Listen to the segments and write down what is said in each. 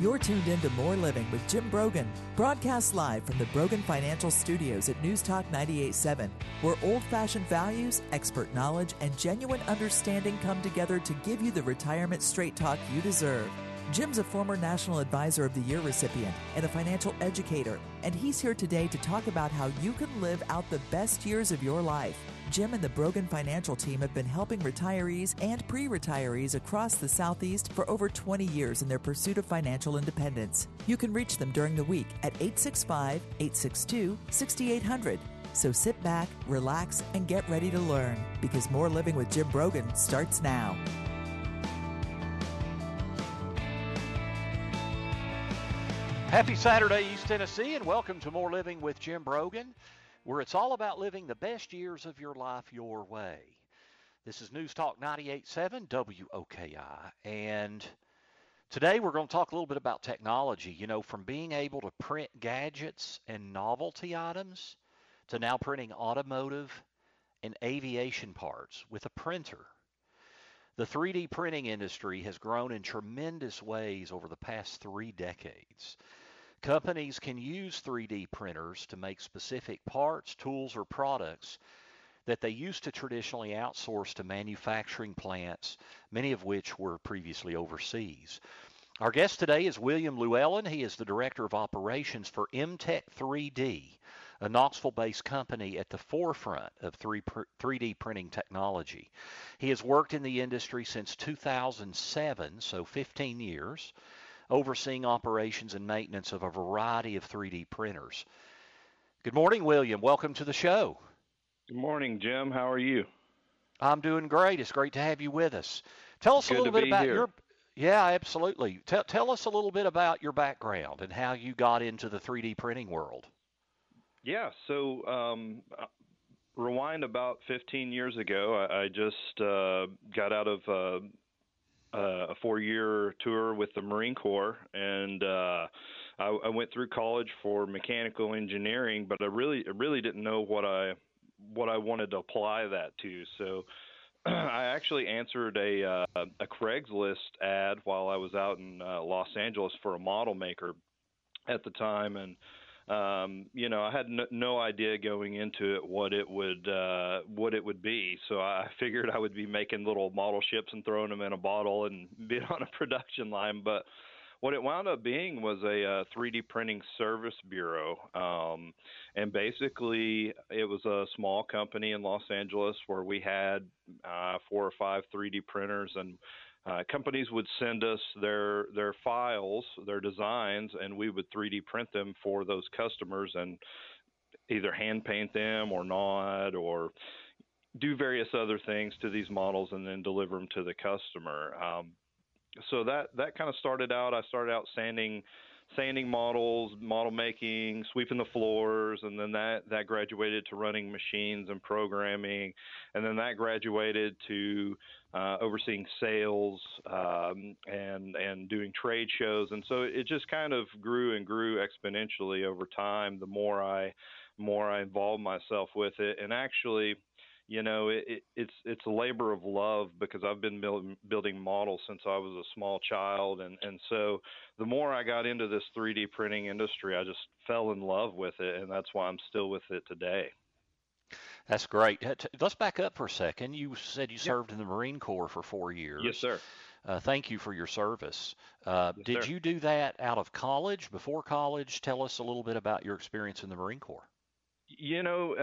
You're tuned into More Living with Jim Brogan, broadcast live from the Brogan Financial Studios at News Talk 98.7, where old-fashioned values, expert knowledge, and genuine understanding come together to give you the retirement straight talk you deserve. Jim's a former National Advisor of the Year recipient and a financial educator, and he's here today to talk about how you can live out the best years of your life. Jim and the Brogan Financial team have been helping retirees and pre-retirees across the Southeast for over 20 years in their pursuit of financial independence. You can reach them during the week at 865-862-6800. So sit back, relax, and get ready to learn, because More Living with Jim Brogan starts now. Happy Saturday, East Tennessee, and welcome to More Living with Jim Brogan, where it's all about living the best years of your life your way. This is News Talk 98.7 WOKI, and today we're going to talk a little bit about technology. You know, from being able to print gadgets and novelty items to now printing automotive and aviation parts with a printer. The 3D printing industry has grown in tremendous ways over the past 3 decades. Companies can use 3D printers to make specific parts, tools, or products that they used to traditionally outsource to manufacturing plants, many of which were previously overseas. Our guest today is William Llewellyn. He is the Director of Operations for MTech 3D, a Knoxville-based company at the forefront of 3D printing technology. He has worked in the industry since 2007, so 15 years. Overseeing operations and maintenance of a variety of 3D printers. Good morning, William. Welcome to the show. Good morning, Jim. How are you? I'm doing great. It's great to have you with us. Tell us a little bit about your... Yeah, absolutely. Tell us a little bit about your background and how you got into the 3D printing world. Yeah, so rewind about 15 years ago, I just got out of... a 4-year tour with the Marine Corps, and I went through college for mechanical engineering, but I really didn't know what I wanted to apply that to. So I actually answered a Craigslist ad while I was out in Los Angeles for a model maker at the time, and you know, I had no idea going into it what it would be. So I figured I would be making little model ships and throwing them in a bottle and being on a production line. But what it wound up being was a 3D printing service bureau. And basically it was a small company in Los Angeles where we had 4 or 5 3D printers, and companies would send us their files, their designs, and we would 3D print them for those customers and either hand paint them or not, or do various other things to these models and then deliver them to the customer. So that kind of started out. I started out sanding models, model making, sweeping the floors, and then that graduated to running machines and programming, and then that graduated to overseeing sales and doing trade shows. And so it just kind of grew and grew exponentially over time the more I involved myself with it. And actually, you know, it's a labor of love, because I've been building models since I was a small child. And so the more I got into this 3D printing industry, I just fell in love with it, and that's why I'm still with it today. That's great. Let's back up for a second. You said you served in the Marine Corps for 4 years. Yes, sir. Thank you for your service. Did you do that out of college, before college? Tell us a little bit about your experience in the Marine Corps. You know,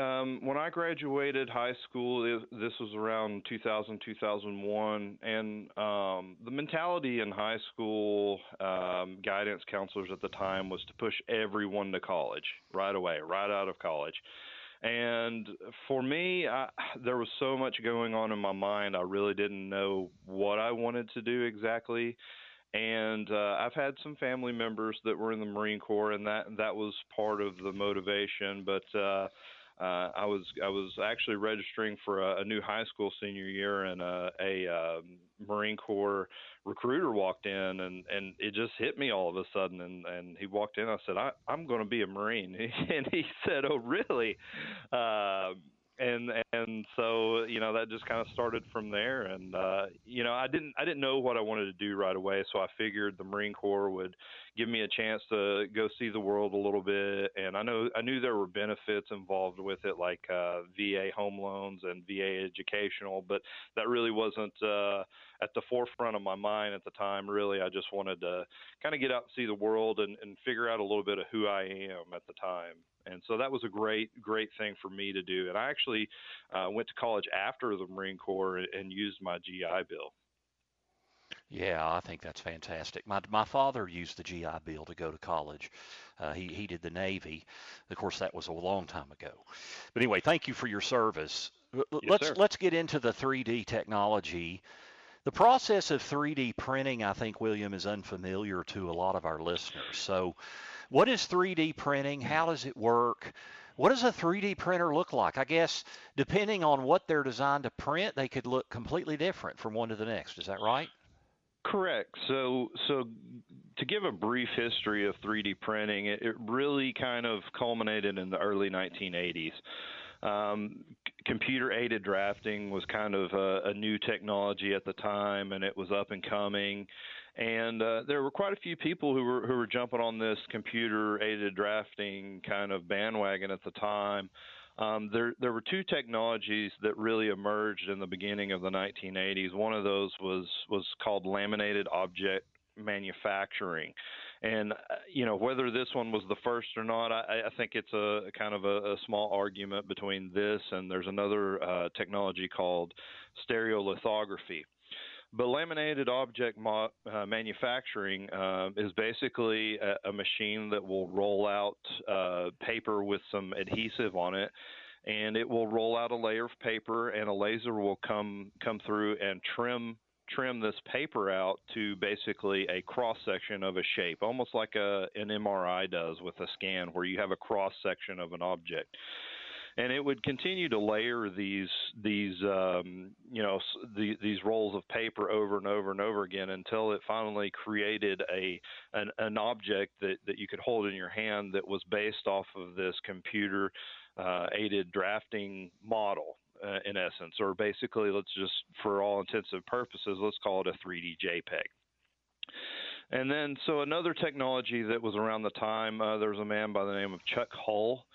when I graduated high school, this was around 2000, 2001, and the mentality in high school guidance counselors at the time was to push everyone to college right away, right out of college. And for me, there was so much going on in my mind, I really didn't know what I wanted to do exactly. And I've had some family members that were in the Marine Corps, and that was part of the motivation. But I was actually registering for a new high school senior year, and a Marine Corps recruiter walked in, and it just hit me all of a sudden. And he walked in, I said, I'm going to be a Marine. And he said, oh, really? And so, you know, that just kind of started from there. And, you know, I didn't know what I wanted to do right away. So I figured the Marine Corps would give me a chance to go see the world a little bit. And I knew there were benefits involved with it, like VA home loans and VA educational, but that really wasn't at the forefront of my mind at the time, really. I just wanted to kind of get out and see the world and figure out a little bit of who I am at the time. And so that was a great thing for me to do. And I actually went to college after the Marine Corps and used my GI Bill. Yeah, I think that's fantastic. My father used the GI Bill to go to college. He did the Navy. Of course, that was a long time ago. But anyway, thank you for your service. Let's get into the 3D technology. The process of 3D printing, I think, William, is unfamiliar to a lot of our listeners. So what is 3D printing? How does it work? What does a 3D printer look like? I guess depending on what they're designed to print, they could look completely different from one to the next. Is that right? Correct. So to give a brief history of 3D printing, it really kind of culminated in the early 1980s. Computer-aided drafting was kind of a new technology at the time, and it was up and coming. And there were quite a few people who were jumping on this computer-aided drafting kind of bandwagon at the time. There were two technologies that really emerged in the beginning of the 1980s. One of those was called laminated object manufacturing. And, you know, whether this one was the first or not, I think it's a kind of a small argument between this and there's another technology called stereolithography. But laminated object manufacturing is basically a machine that will roll out paper with some adhesive on it, and it will roll out a layer of paper, and a laser will come through and trim this paper out to basically a cross-section of a shape, almost like an MRI does with a scan, where you have a cross-section of an object. And it would continue to layer these rolls of paper over and over and over again until it finally created an object that you could hold in your hand that was based off of this computer aided drafting model. In essence, or basically, let's just, for all intents and purposes, let's call it a 3D JPEG. And then, so another technology that was around the time, there was a man by the name of Chuck Hull,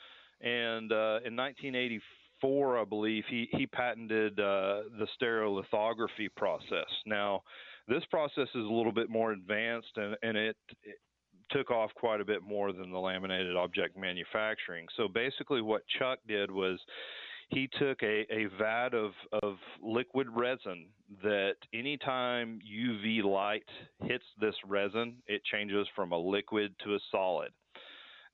and in 1984, I believe, he patented the stereolithography process. Now, this process is a little bit more advanced, and it took off quite a bit more than the laminated object manufacturing. So basically, what Chuck did was, he took a vat of liquid resin that anytime UV light hits this resin, it changes from a liquid to a solid.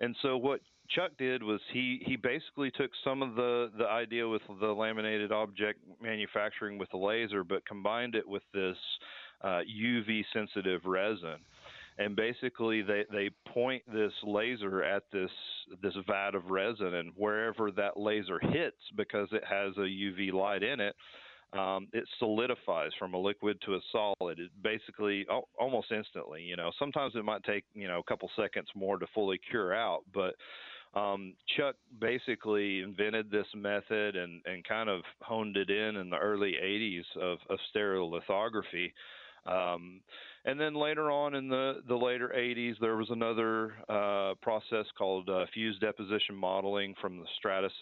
And so what Chuck did was he basically took some of the idea with the laminated object manufacturing with the laser, but combined it with this UV-sensitive resin. And basically, they point this laser at this vat of resin, and wherever that laser hits, because it has a UV light in it, it solidifies from a liquid to a solid. It basically almost instantly. You know, sometimes it might take a couple seconds more to fully cure out, but Chuck basically invented this method and kind of honed it in the early 80s of stereolithography. And then later on in the later 80s, there was another process called fused deposition modeling from the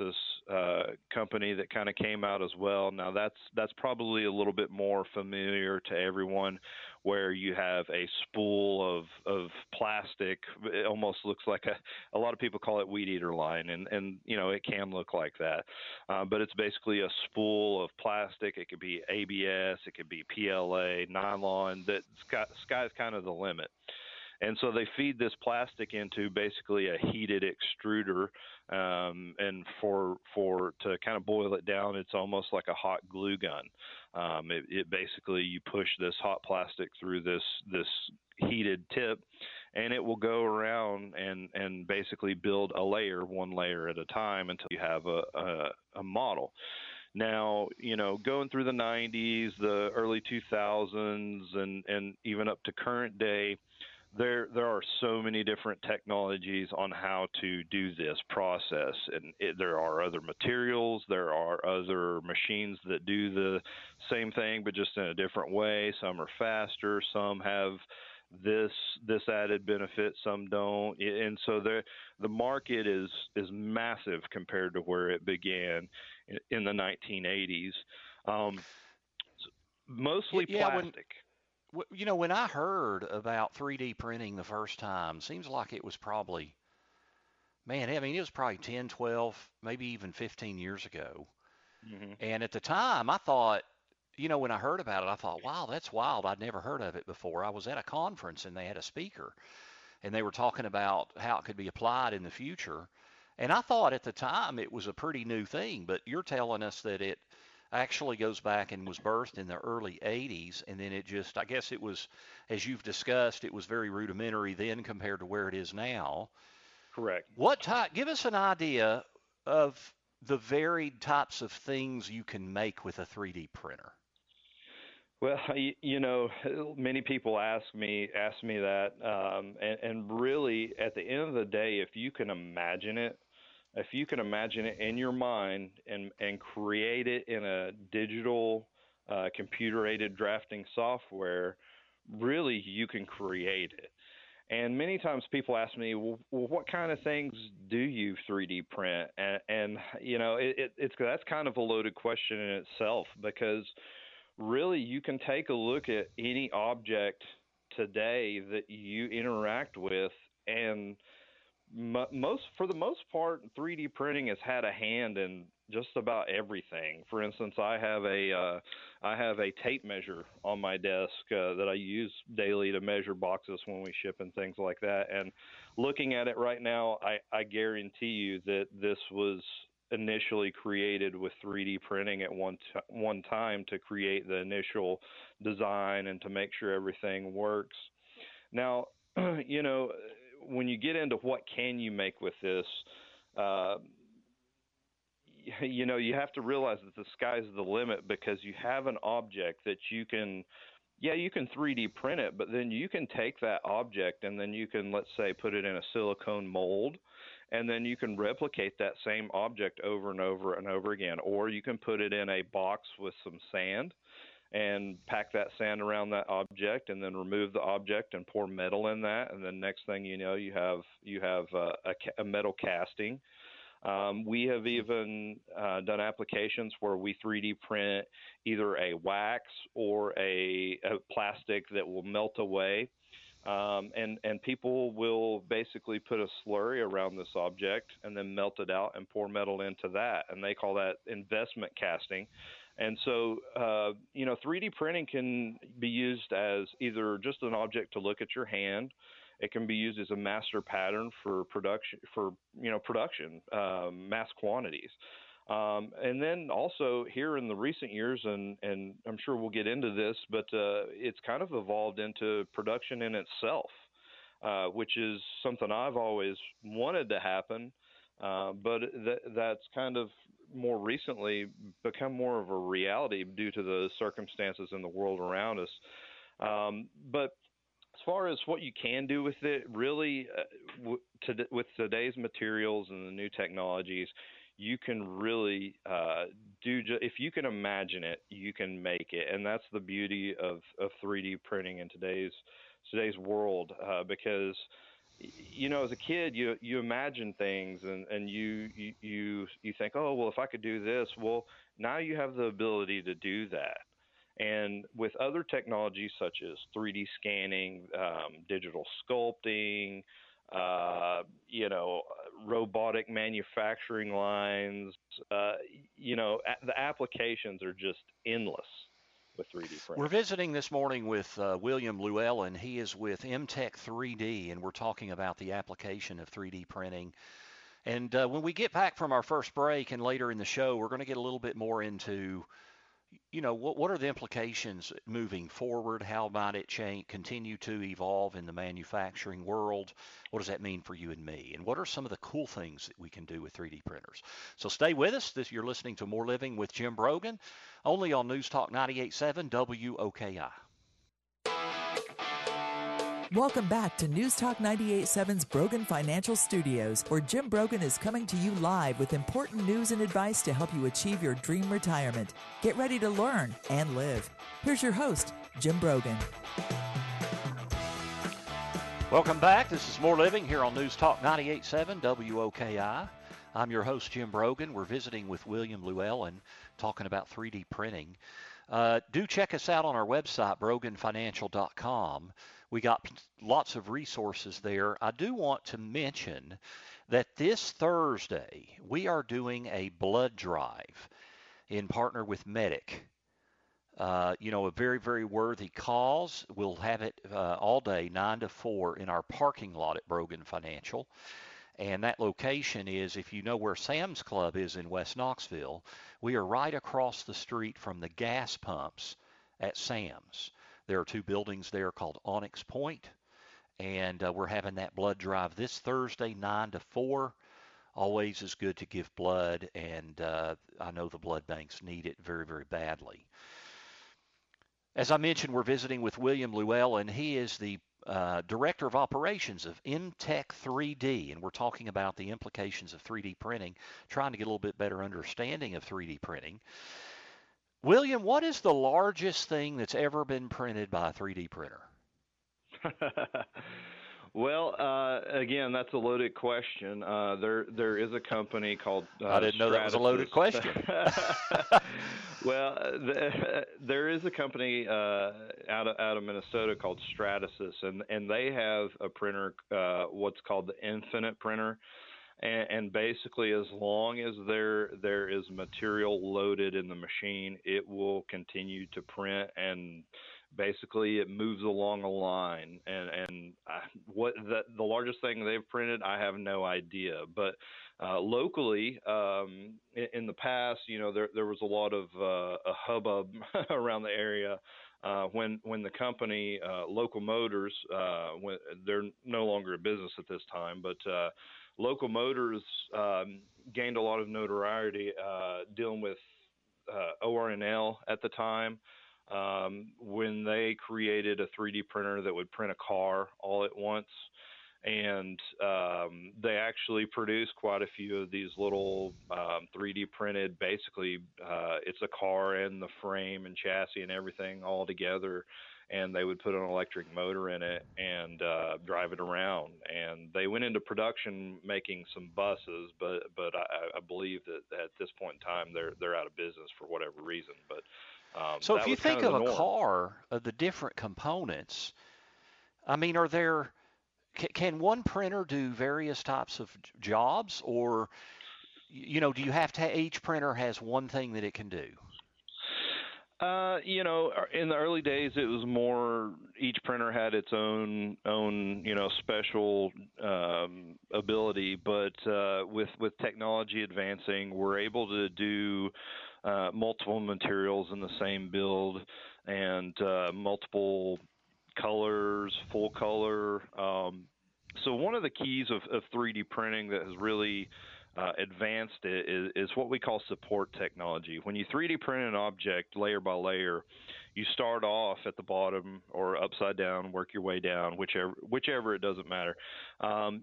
Stratasys company that kind of came out as well. Now, that's probably a little bit more familiar to everyone, where you have a spool of plastic. It almost looks like a lot of people call it weed eater line, and you know, it can look like that. But it's basically a spool of plastic. It could be ABS, it could be PLA, nylon. On that sky's kind of the limit. And so they feed this plastic into basically a heated extruder, and for to kind of boil it down, it's almost like a hot glue gun. It basically, you push this hot plastic through this heated tip, and it will go around and basically build a layer, one layer at a time, until you have a model. Now, you know, going through the 90s, the early 2000s, and even up to current day, There are so many different technologies on how to do this process, and there are other materials, there are other machines that do the same thing but just in a different way. Some are faster, some have this added benefit, some don't, and so the market is massive compared to where it began in the 1980s. Mostly plastic. You know, when I heard about 3D printing the first time, seems like it was probably, it was probably 10, 12, maybe even 15 years ago. Mm-hmm. And at the time, I thought, when I heard about it, I thought, wow, that's wild. I'd never heard of it before. I was at a conference and they had a speaker and they were talking about how it could be applied in the future. And I thought at the time it was a pretty new thing, but you're telling us that it actually goes back and was birthed in the early 80s, and then it just, I guess it was, as you've discussed, it was very rudimentary then compared to where it is now. Correct. What type, give us an idea of the varied types of things you can make with a 3D printer. Well, many people ask me that, and really at the end of the day, if you can imagine it in your mind and create it in a digital computer-aided drafting software, really you can create it. And many times people ask me, well, what kind of things do you 3D print? And that's kind of a loaded question in itself, because really you can take a look at any object today that you interact with, and for the most part, 3D printing has had a hand in just about everything. For instance, I have a tape measure on my desk that I use daily to measure boxes when we ship and things like that. And looking at it right now, I guarantee you that this was initially created with 3D printing at one time to create the initial design and to make sure everything works. Now, when you get into what can you make with this, you have to realize that the sky's the limit, because you have an object that you can 3D print it, but then you can take that object and then you can, let's say, put it in a silicone mold, and then you can replicate that same object over and over and over again. Or you can put it in a box with some sand and pack that sand around that object, and then remove the object and pour metal in that, and then next thing you know, you have a metal casting. We have even done applications where we 3D print either a wax or a plastic that will melt away, and people will basically put a slurry around this object and then melt it out and pour metal into that, and they call that investment casting. And so, 3D printing can be used as either just an object to look at your hand. It can be used as a master pattern for production, mass quantities. And then also here in the recent years, and I'm sure we'll get into this, but it's kind of evolved into production in itself, which is something I've always wanted to happen. But that's kind of more recently become more of a reality due to the circumstances in the world around us. But as far as what you can do with it, really, with today's materials and the new technologies, you can really if you can imagine it, you can make it. And that's the beauty of 3D printing in today's world, because as a kid, you imagine things and you think, oh, well, if I could do this, well, now you have the ability to do that. And with other technologies such as 3D scanning, digital sculpting, robotic manufacturing lines, the applications are just endless. We're visiting this morning with William Llewellyn. He is with MTech 3D, and we're talking about the application of 3D printing. And when we get back from our first break and later in the show, we're going to get a little bit more into, what are the implications moving forward? How might it continue to evolve in the manufacturing world? What does that mean for you and me? And what are some of the cool things that we can do with 3D printers? So stay with us. You're listening to More Living with Jim Brogan, only on News Talk 98.7 WOKI. Welcome back to News Talk 98.7's Brogan Financial Studios, where Jim Brogan is coming to you live with important news and advice to help you achieve your dream retirement. Get ready to learn and live. Here's your host, Jim Brogan. Welcome back. This is More Living here on News Talk 98.7 WOKI. I'm your host, Jim Brogan. We're visiting with William Llewellyn, talking about 3D printing. Do check us out on our website, broganfinancial.com. We got lots of resources there. I do want to mention that this Thursday, we are doing a blood drive in partner with Medic. A very, very worthy cause. We'll have it all day, 9 to 4, in our parking lot at Brogan Financial. And that location is, if you know where Sam's Club is in West Knoxville, we are right across the street from the gas pumps at Sam's. There are two buildings there called Onyx Point, and we're having that blood drive this Thursday, 9 to 4. Always is good to give blood, and I know the blood banks need it very, very badly. As I mentioned, we're visiting with William Llewellyn. He is the Director of Operations of MTech 3D, and we're talking about the implications of 3D printing, trying to get a little bit better understanding of 3D printing. William, what is the largest thing that's ever been printed by a 3D printer? Well, again, that's a loaded question. There is a company called I didn't know Stratasys. That was a loaded question. Well, there is a company out of Minnesota called Stratasys, and they have a printer, what's called the Infinite Printer. And basically, as long as there is material loaded in the machine, it will continue to print, and basically it moves along a line. And what the largest thing they've printed, I have no idea. But locally, in the past, there was a lot of a hubbub around the area when the company Local Motors, they're no longer a business at this time, but Local Motors gained a lot of notoriety dealing with ORNL at the time when they created a 3D printer that would print a car all at once. And they actually produced quite a few of these little 3D printed, basically it's a car and the frame and chassis and everything all together. And they would put an electric motor in it and drive it around. And they went into production making some buses, but I believe that at this point in time they're out of business for whatever reason. But so if you think of a car, of the different components, I mean, are there? Can one printer do various types of jobs, or do you have to? Each printer has one thing that it can do. In the early days, it was more each printer had its own special ability. But with technology advancing, we're able to do multiple materials in the same build and multiple colors, full color. So one of the keys of 3D printing that has really advanced it is what we call support technology. When you 3D print an object layer by layer, you start off at the bottom or upside down, work your way down, whichever, it doesn't matter.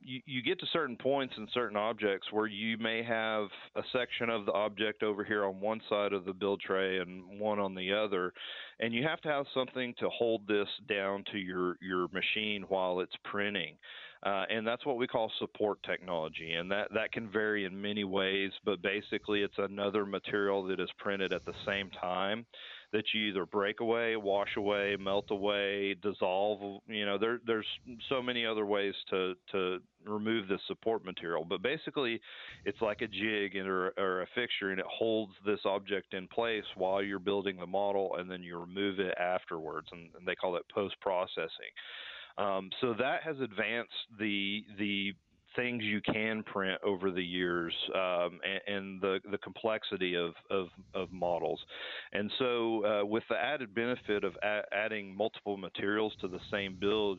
You get to certain points in certain objects where you may have a section of the object over here on one side of the build tray and one on the other, and you have to have something to hold this down to your machine while it's printing. And that's what we call support technology, and that can vary in many ways, but basically it's another material that is printed at the same time that you either break away, wash away, melt away, dissolve. There's so many other ways to remove this support material, but basically it's like a jig or a fixture, and it holds this object in place while you're building the model, and then you remove it afterwards, and they call it post-processing. So that has advanced the things you can print over the years, and the complexity of models. And so with the added benefit of adding multiple materials to the same build,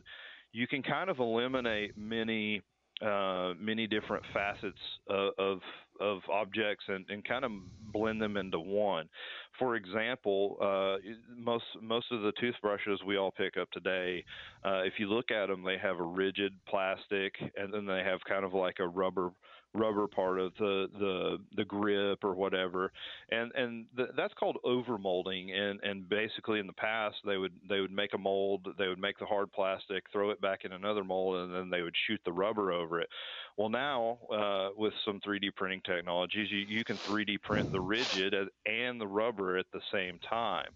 you can kind of eliminate many different facets of objects and kind of blend them into one. For example, most of the toothbrushes we all pick up today, if you look at them, they have a rigid plastic, and then they have kind of like a rubber part of the grip or whatever, and that's called overmolding. And basically in the past they would make a mold, they would make the hard plastic, throw it back in another mold, and then they would shoot the rubber over it. Well, now with some 3D printing technologies, you can 3D print the rigid and the rubber at the same time.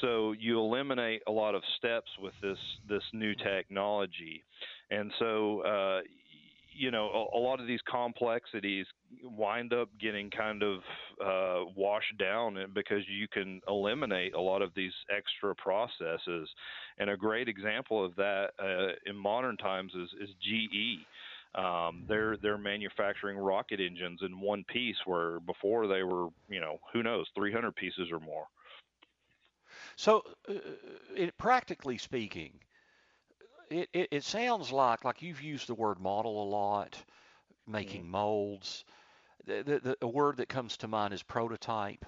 So you eliminate a lot of steps with this new technology, and so. You know, a lot of these complexities wind up getting kind of washed down because you can eliminate a lot of these extra processes. And a great example of that in modern times is GE. They're manufacturing rocket engines in one piece, where before they were, you know, who knows, 300 pieces or more. So practically speaking, It sounds like you've used the word model a lot, making molds. The word that comes to mind is prototype.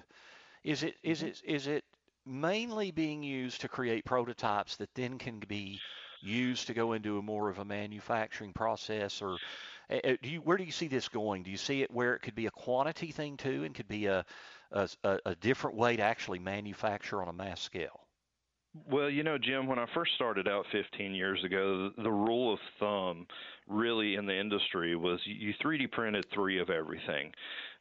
Is it mainly being used to create prototypes that then can be used to go into a more of a manufacturing process, or where do you see this going? Do you see it where it could be a quantity thing too, and could be a different way to actually manufacture on a mass scale? Well, you know, Jim, when I first started out 15 years ago, the rule of thumb really in the industry was you 3D printed 3 of everything.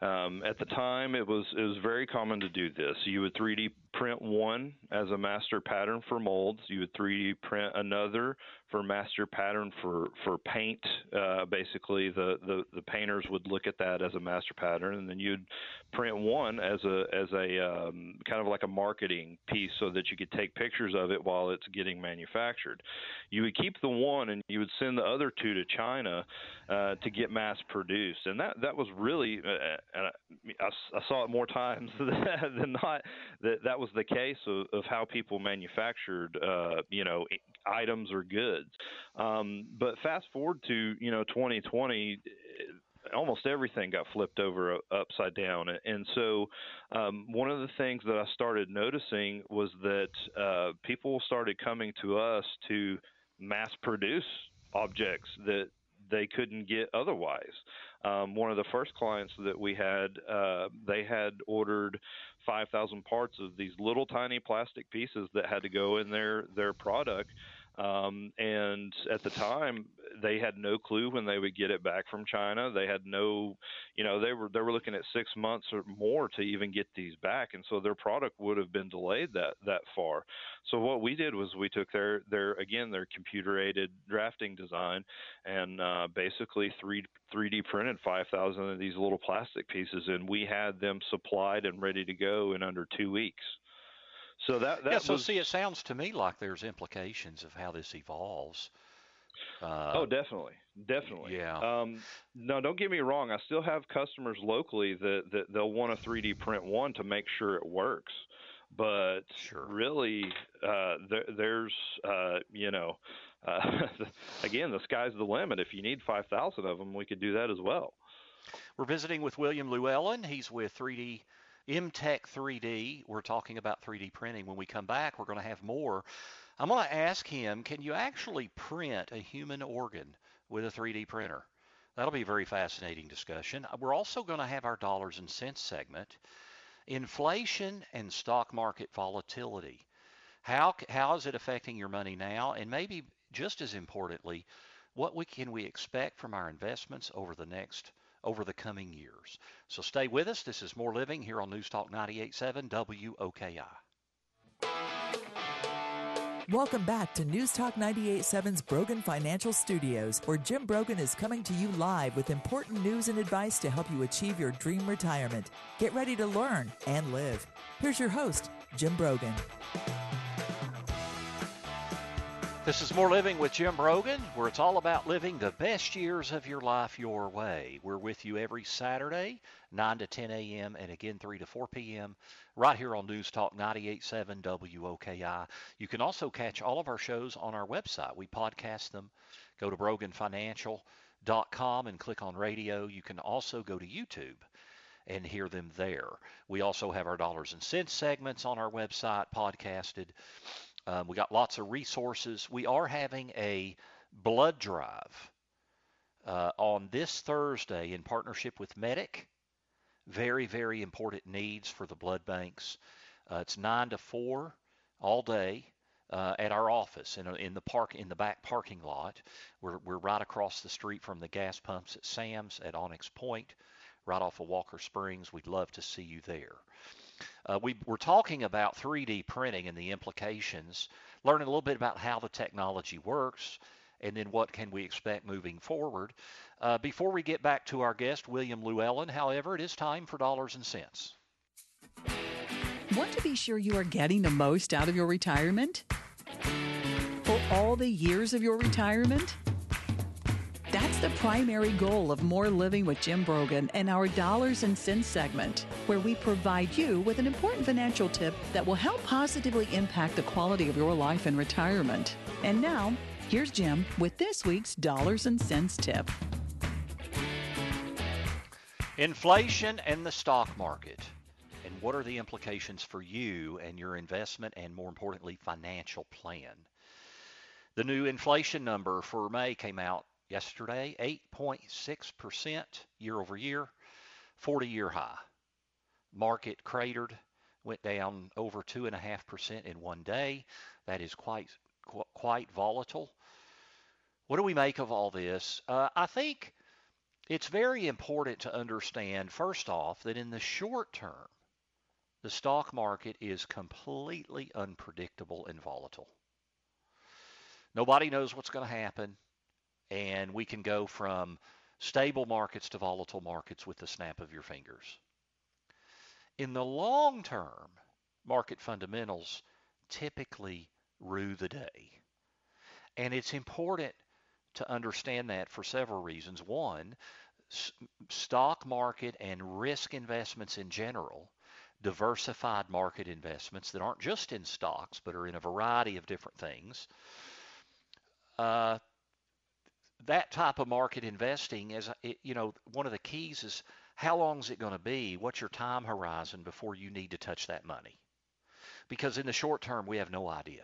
At the time, it was very common to do this. You would 3D print 1 as a master pattern for molds. You would 3D print another for master pattern for paint. Basically, the painters would look at that as a master pattern, and then you'd print 1 as a kind of like a marketing piece so that you could take pictures of it while it's getting manufactured. You would keep the 1, and you would send the other 2 to China to get mass produced. And that was really, I saw it more times than not, that was the case of how people manufactured, you know, items or goods. But fast forward to, you know, 2020, almost everything got flipped over upside down. And so one of the things that I started noticing was that people started coming to us to mass produce objects that they couldn't get otherwise. One of the first clients that we had, they had ordered 5,000 parts of these little tiny plastic pieces that had to go in their product. And at the time, they had no clue when they would get it back from China. They had no, you know, they were looking at 6 months or more to even get these back, and so their product would have been delayed that far. So what we did was we took their computer aided drafting design, and basically 3D printed 5,000 of these little plastic pieces, and we had them supplied and ready to go in under 2 weeks. So it sounds to me like there's implications of how this evolves. Oh, definitely. Yeah. No, don't get me wrong. I still have customers locally that they'll want to 3D print 1 to make sure it works. But sure. Really, there's, you know, again, the sky's the limit. If you need 5,000 of them, we could do that as well. We're visiting with William Llewellyn. He's with MTech 3D. We're talking about 3D printing. When we come back, we're going to have more. I'm going to ask him, can you actually print a human organ with a 3D printer? That'll be a very fascinating discussion. We're also going to have our dollars and cents segment, inflation and stock market volatility. How is it affecting your money now? And maybe just as importantly, what can we expect from our investments over the coming years. So stay with us. This is More Living here on News Talk 98.7 WOKI. Welcome back to News Talk 98.7's Brogan Financial Studios, where Jim Brogan is coming to you live with important news and advice to help you achieve your dream retirement. Get ready to learn and live. Here's your host, Jim Brogan. This is More Living with Jim Brogan, where it's all about living the best years of your life your way. We're with you every Saturday, 9 to 10 a.m., and again 3 to 4 p.m., right here on News Talk 98.7 WOKI. You can also catch all of our shows on our website. We podcast them. Go to broganfinancial.com and click on radio. You can also go to YouTube and hear them there. We also have our dollars and cents segments on our website, podcasted. We got lots of resources. We are having a blood drive on this Thursday in partnership with Medic. Very, very important needs for the blood banks. It's 9 to 4 all day at our office in the back parking lot. We're right across the street from the gas pumps at Sam's at Onyx Point, right off of Walker Springs. We'd love to see you there. We're talking about 3D printing and the implications, learning a little bit about how the technology works, and then what can we expect moving forward. Before we get back to our guest, William Llewellyn, however, it is time for Dollars and Cents. Want to be sure you are getting the most out of your retirement? For all the years of your retirement? That's the primary goal of More Living with Jim Brogan and our Dollars and Cents segment, where we provide you with an important financial tip that will help positively impact the quality of your life in retirement. And now, here's Jim with this week's Dollars and Cents tip. Inflation and the stock market. And what are the implications for you and your investment and, more importantly, financial plan? The new inflation number for May came out yesterday, 8.6% year over year, 40-year high. Market cratered, went down over 2.5% in one day. That is quite volatile. What do we make of all this? I think it's very important to understand, first off, that in the short term, the stock market is completely unpredictable and volatile. Nobody knows what's going to happen. And we can go from stable markets to volatile markets with the snap of your fingers. In the long term, market fundamentals typically rue the day. And it's important to understand that for several reasons. One, stock market and risk investments in general, diversified market investments that aren't just in stocks but are in a variety of different things, that type of market investing is, you know, one of the keys is how long is it going to be? What's your time horizon before you need to touch that money? Because in the short term, we have no idea.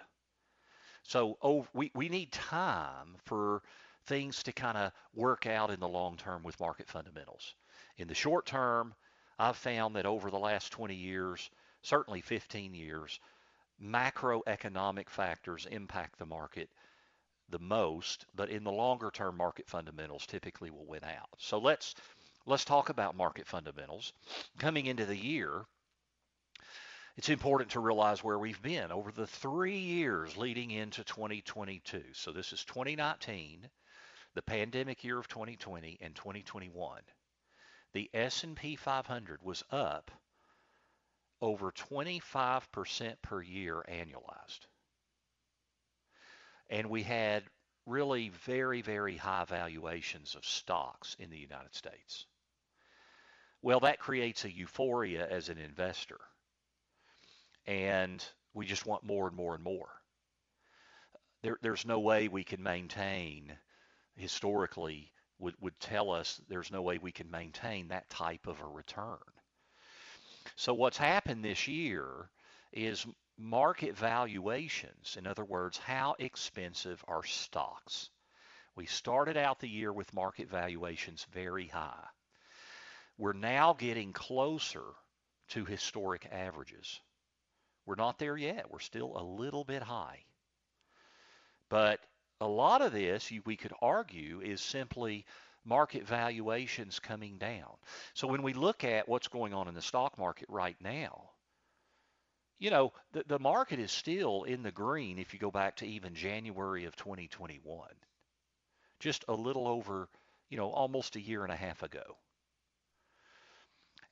So we need time for things to kind of work out in the long term with market fundamentals. In the short term, I've found that over the last 20 years, certainly 15 years, macroeconomic factors impact the market the most, but in the longer term, market fundamentals typically will win out. So let's talk about market fundamentals. Coming into the year, it's important to realize where we've been over the 3 years leading into 2022. So this is 2019, the pandemic year of 2020, and 2021. The S&P 500 was up over 25% per year annualized. And we had really very, very high valuations of stocks in the United States. Well, that creates a euphoria as an investor. And we just want more and more and more. There's no way we can maintain, historically, would tell us there's no way we can maintain that type of a return. So what's happened this year is market valuations, in other words, how expensive are stocks? We started out the year with market valuations very high. We're now getting closer to historic averages. We're not there yet. We're still a little bit high. But a lot of this, we could argue, is simply market valuations coming down. So when we look at what's going on in the stock market right now, you know, the market is still in the green if you go back to even January of 2021, just a little over, you know, almost a year and a half ago.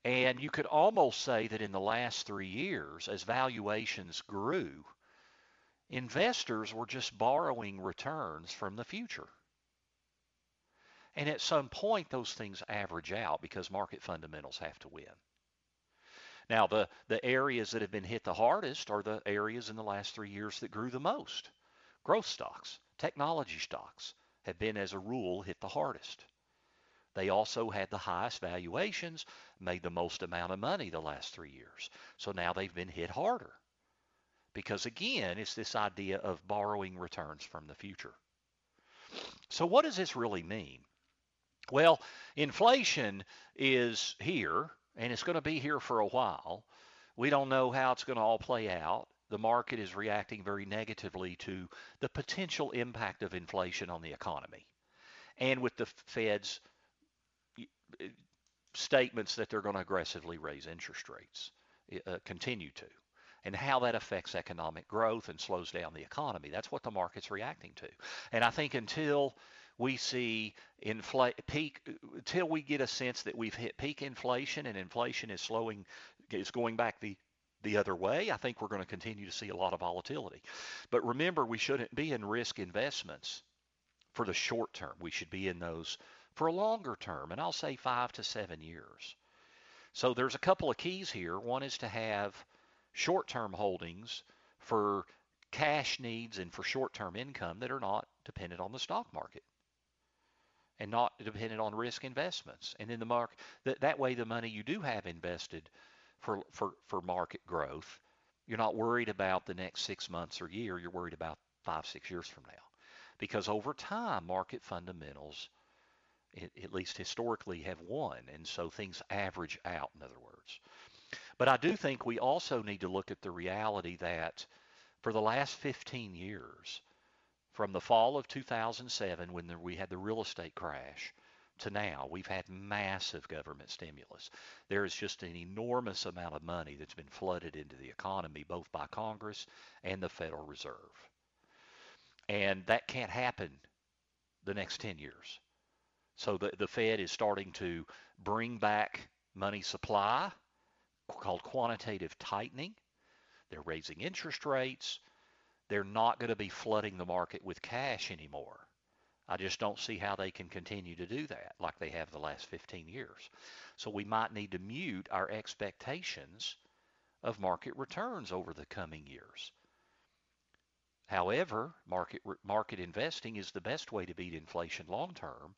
And you could almost say that in the last 3 years, as valuations grew, investors were just borrowing returns from the future. And at some point, those things average out because market fundamentals have to win. Now, the areas that have been hit the hardest are the areas in the last 3 years that grew the most. Growth stocks, technology stocks have been, as a rule, hit the hardest. They also had the highest valuations, made the most amount of money the last 3 years. So now they've been hit harder. Because again, it's this idea of borrowing returns from the future. So what does this really mean? Well, inflation is here, and it's going to be here for a while. We don't know how it's going to all play out. The market is reacting very negatively to the potential impact of inflation on the economy. And with the Fed's statements that they're going to aggressively raise interest rates, continue to, and how that affects economic growth and slows down the economy. That's what the market's reacting to. And I think until we see until we get a sense that we've hit peak inflation and inflation is slowing, is going back the other way, I think we're going to continue to see a lot of volatility. But remember, we shouldn't be in risk investments for the short term. We should be in those for a longer term, and I'll say 5 to 7 years. So there's a couple of keys here. One is to have short-term holdings for cash needs and for short-term income that are not dependent on the stock market and not dependent on risk investments. And in the market, that way the money you do have invested for market growth, you're not worried about the next 6 months or year. You're worried about 5, 6 years from now, because over time market fundamentals, at least historically, have won, and so things average out, in other words. But I do think we also need to look at the reality that for the last 15 years, from the fall of 2007 when we had the real estate crash to now, we've had massive government stimulus. There is just an enormous amount of money that's been flooded into the economy, both by Congress and the Federal Reserve. And that can't happen the next 10 years. So the Fed is starting to bring back money supply, called quantitative tightening. They're raising interest rates. They're not going to be flooding the market with cash anymore. I just don't see how they can continue to do that like they have the last 15 years. So we might need to mute our expectations of market returns over the coming years. However, market investing is the best way to beat inflation long term.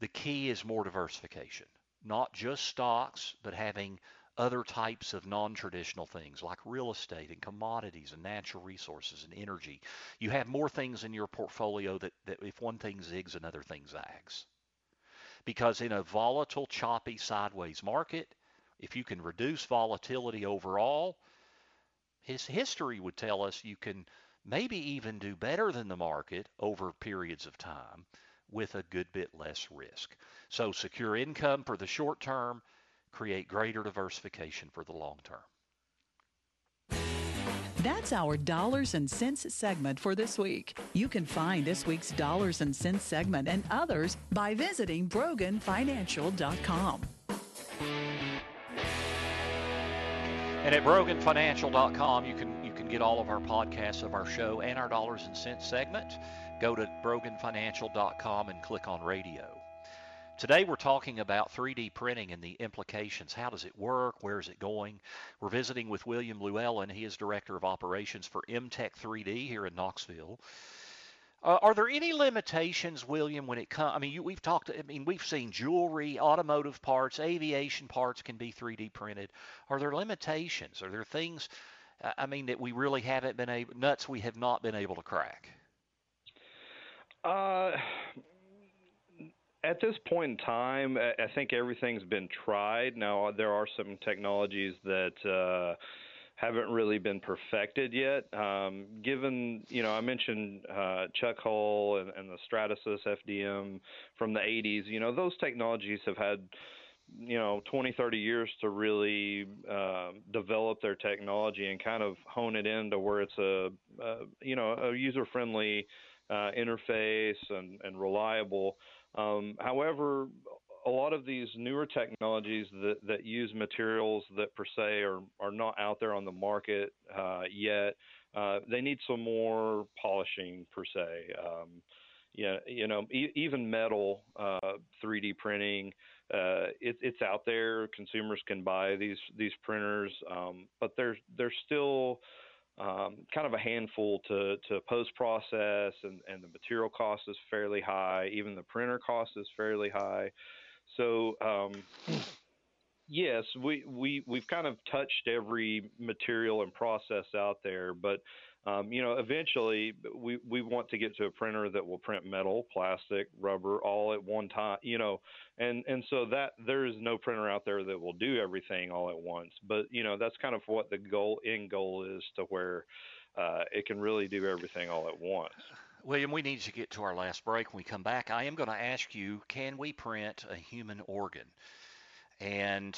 The key is more diversification. Not just stocks, but having other types of non-traditional things like real estate and commodities and natural resources and energy. You have more things in your portfolio that if one thing zigs, another thing zags. Because in a volatile, choppy, sideways market, if you can reduce volatility overall, history would tell us you can maybe even do better than the market over periods of time, with a good bit less risk. So secure income for the short term, create greater diversification for the long term. That's our Dollars and Cents segment for this week. You can find this week's Dollars and Cents segment and others by visiting BroganFinancial.com. And at BroganFinancial.com, you can get all of our podcasts of our show and our Dollars and Cents segment. Go to BroganFinancial.com and click on radio. Today we're talking about 3D printing and the implications. How does it work? Where is it going? We're visiting with William Llewellyn. He is Director of Operations for MTech 3D here in Knoxville. Are there any limitations, William, when it comes? I mean, we've seen jewelry, automotive parts, aviation parts can be 3D printed. Are there limitations? Are there things, that we really haven't been able, nuts we have not been able to crack? At this point in time, I think everything's been tried. Now, there are some technologies that haven't really been perfected yet. Given, I mentioned Chuck Hull and the Stratasys FDM from the 80s. Those technologies have had 20, 30 years to really develop their technology and kind of hone it in to where it's a user-friendly interface and reliable. However, a lot of these newer technologies that use materials that per se are not out there on the market yet, they need some more polishing per se. Even metal 3D printing, it's out there. Consumers can buy these printers, but they're still kind of a handful to post-process, and the material cost is fairly high. Even the printer cost is fairly high. So, yes, we've kind of touched every material and process out there, but eventually we want to get to a printer that will print metal, plastic, rubber, all at one time, and so that there is no printer out there that will do everything all at once. But, that's kind of what the end goal is, to where it can really do everything all at once. William, we need to get to our last break. When we come back, I am going to ask you, can we print a human organ? And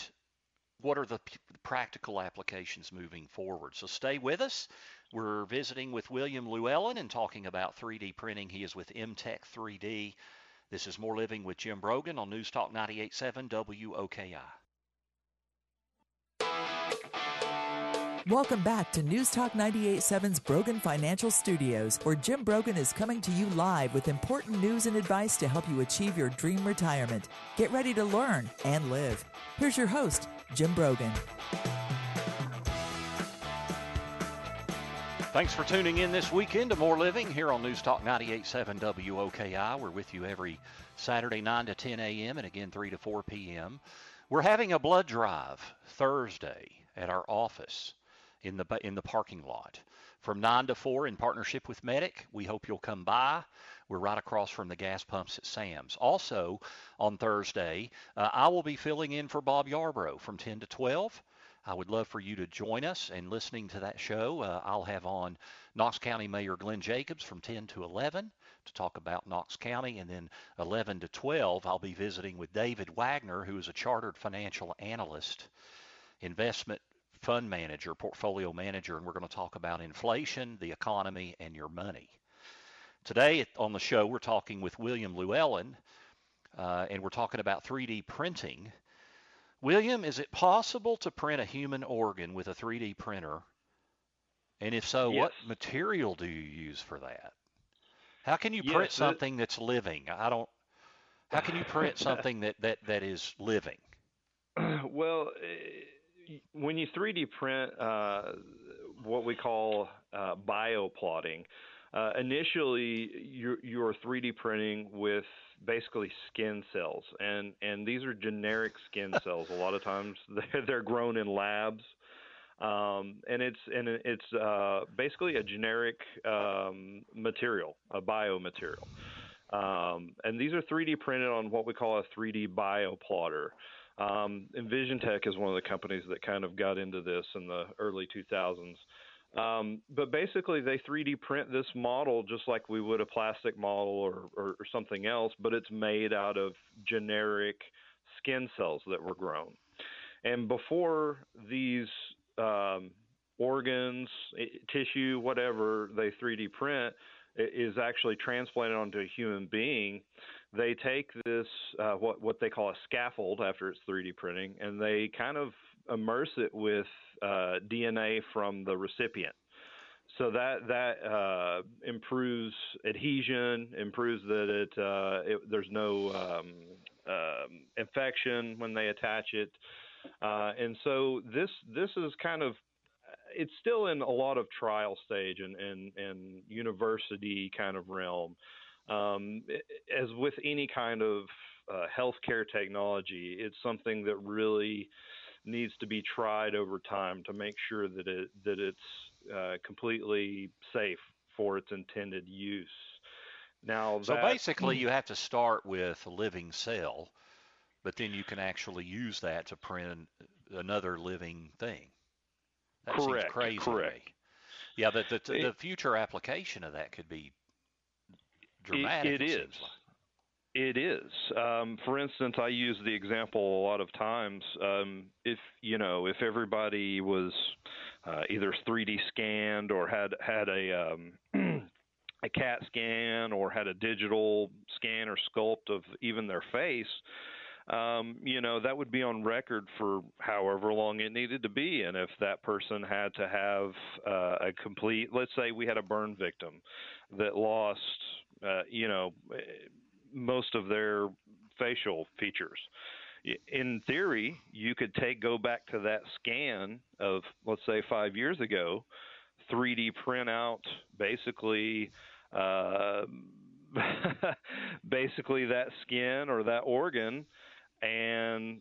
what are the practical applications moving forward? So stay with us. We're visiting with William Llewellyn and talking about 3D printing. He is with MTech 3D. This is More Living with Jim Brogan on News Talk 98.7 WOKI. Welcome back to News Talk 98.7's Brogan Financial Studios, where Jim Brogan is coming to you live with important news and advice to help you achieve your dream retirement. Get ready to learn and live. Here's your host, Jim Brogan. Thanks for tuning in this weekend to More Living here on News Talk 98.7 WOKI. We're with you every Saturday 9 to 10 a.m. and again 3 to 4 p.m. We're having a blood drive Thursday at our office in the parking lot from 9 to 4 in partnership with Medic. We hope you'll come by. We're right across from the gas pumps at Sam's. Also, on Thursday, I will be filling in for Bob Yarbrough from 10 to 12. I would love for you to join us and listening to that show. I'll have on Knox County Mayor Glenn Jacobs from 10 to 11 to talk about Knox County. And then 11 to 12, I'll be visiting with David Wagner, who is a chartered financial analyst, investment fund manager, portfolio manager, and we're going to talk about inflation, the economy, and your money. Today on the show, we're talking with William Llewellyn, and we're talking about 3D printing. William, is it possible to print a human organ with a 3D printer? And if so, yes, what material do you use for that? How can you print something that's living? How can you print something that is living? Well, when you 3D print what we call bioplotting, initially you're 3D printing with basically skin cells, and these are generic skin cells. A lot of times they're grown in labs, and it's basically a generic material, a biomaterial, and these are 3D printed on what we call a 3D bioplotter. EnvisionTEC is one of the companies that kind of got into this in the early 2000s. But basically, they 3D print this model just like we would a plastic model or something else, but it's made out of generic skin cells that were grown. And before these organs, tissue, whatever they 3D print is actually transplanted onto a human being, they take this, what they call a scaffold after it's 3D printing, and they kind of immerse it with DNA from the recipient. So that improves adhesion, improves that there's no infection when they attach it. And so this is kind of, it's still in a lot of trial stage and university kind of realm. As with any kind of healthcare technology, it's something that really needs to be tried over time to make sure that it's completely safe for its intended use. Now, so basically, you have to start with a living cell, but then you can actually use that to print another living thing. That correct, seems crazy. Correct. Yeah, but the future application of that could be dramatic. It is. For instance, I use the example a lot of times. If everybody was either 3D scanned or had a CAT scan or had a digital scan or sculpt of even their face, that would be on record for however long it needed to be. And if that person had to have a complete, let's say we had a burn victim that lost, most of their facial features. In theory, you could go back to that scan of, let's say, 5 years ago, 3D print out basically that skin or that organ and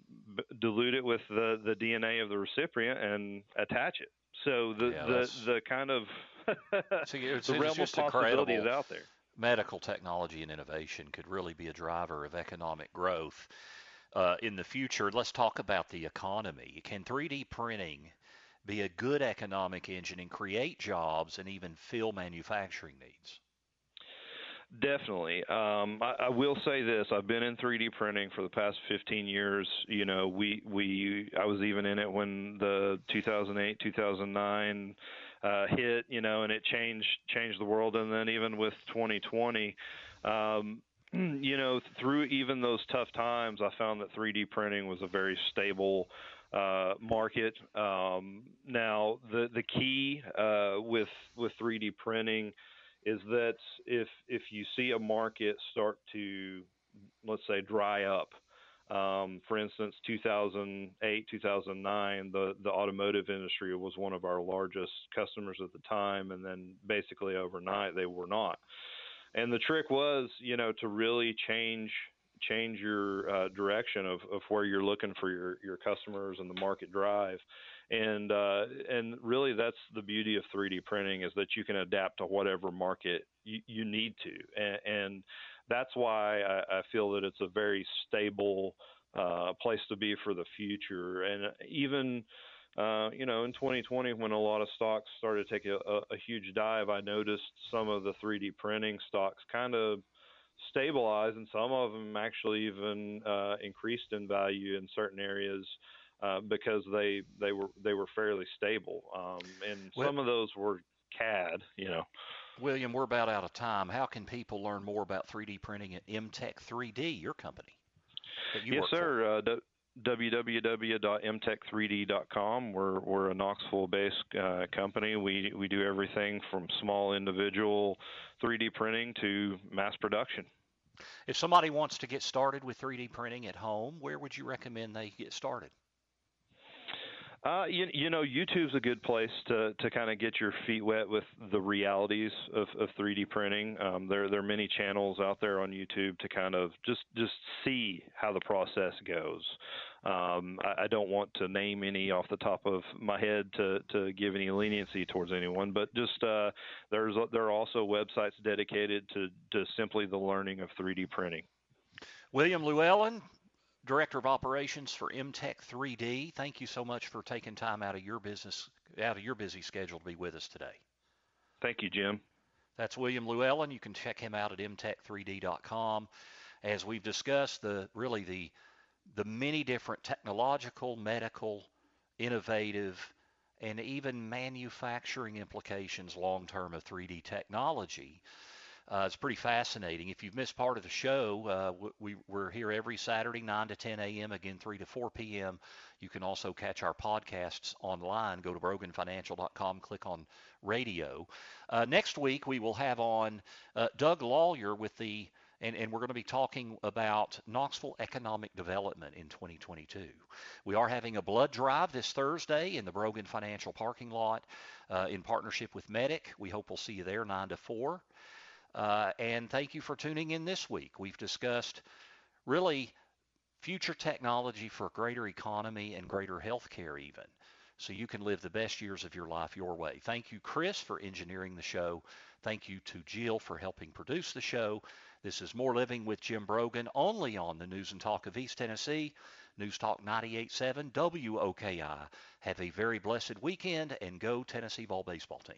dilute it with the DNA of the recipient and attach it. So the kind of the realm of possibilities out there. Medical technology and innovation could really be a driver of economic growth in the future. Let's talk about the economy. Can 3D printing be a good economic engine and create jobs and even fill manufacturing needs? Definitely. I will say this. I've been in 3D printing for the past 15 years. You know, I was even in it when the 2008, 2009 hit, you know, and it changed the world. And then even with 2020, you know, through even those tough times, I found that 3D printing was a very stable market. Now, the key with 3D printing is that if you see a market start to, let's say, dry up, for instance, 2008, 2009, the automotive industry was one of our largest customers at the time, and then basically overnight they were not. And the trick was, you know, to really change your direction of where you're looking for your customers and the market drive. And really that's the beauty of 3D printing, is that you can adapt to whatever market you need to. And that's why I feel that it's a very stable place to be for the future. And even, you know, in 2020, when a lot of stocks started to take a huge dive, I noticed some of the 3D printing stocks kind of stabilized, and some of them actually even increased in value in certain areas because they were fairly stable. And some of those were CAD, you know. William, we're about out of time. How can people learn more about 3D printing at MTech 3D, your company? Yes, sir. www.mtech3d.com. We're a Knoxville-based company. We do everything from small individual 3D printing to mass production. If somebody wants to get started with 3D printing at home, where would you recommend they get started? You know, YouTube's a good place to kind of get your feet wet with the realities of 3D printing. There are many channels out there on YouTube to kind of just see how the process goes. I don't want to name any off the top of my head to give any leniency towards anyone, but just there are also websites dedicated to simply the learning of 3D printing. William Llewellyn, Director of Operations for MTech 3D. Thank you so much for taking time out of your busy schedule to be with us today. Thank you, Jim. That's William Llewellyn. You can check him out at mtech3d.com. As we've discussed, the many different technological, medical, innovative, and even manufacturing implications long-term of 3D technology. It's pretty fascinating. If you've missed part of the show, we're here every Saturday, 9 to 10 a.m., again, 3 to 4 p.m. You can also catch our podcasts online. Go to broganfinancial.com, click on radio. Next week, we will have on Doug Lawyer with and we're going to be talking about Knoxville economic development in 2022. We are having a blood drive this Thursday in the Brogan Financial parking lot in partnership with Medic. We hope we'll see you there 9 to 4. And thank you for tuning in this week. We've discussed really future technology for a greater economy and greater health care even, so you can live the best years of your life your way. Thank you, Chris, for engineering the show. Thank you to Jill for helping produce the show. This is More Living with Jim Brogan, only on the News and Talk of East Tennessee, News Talk 98.7 WOKI. Have a very blessed weekend, and go Tennessee Vol baseball team.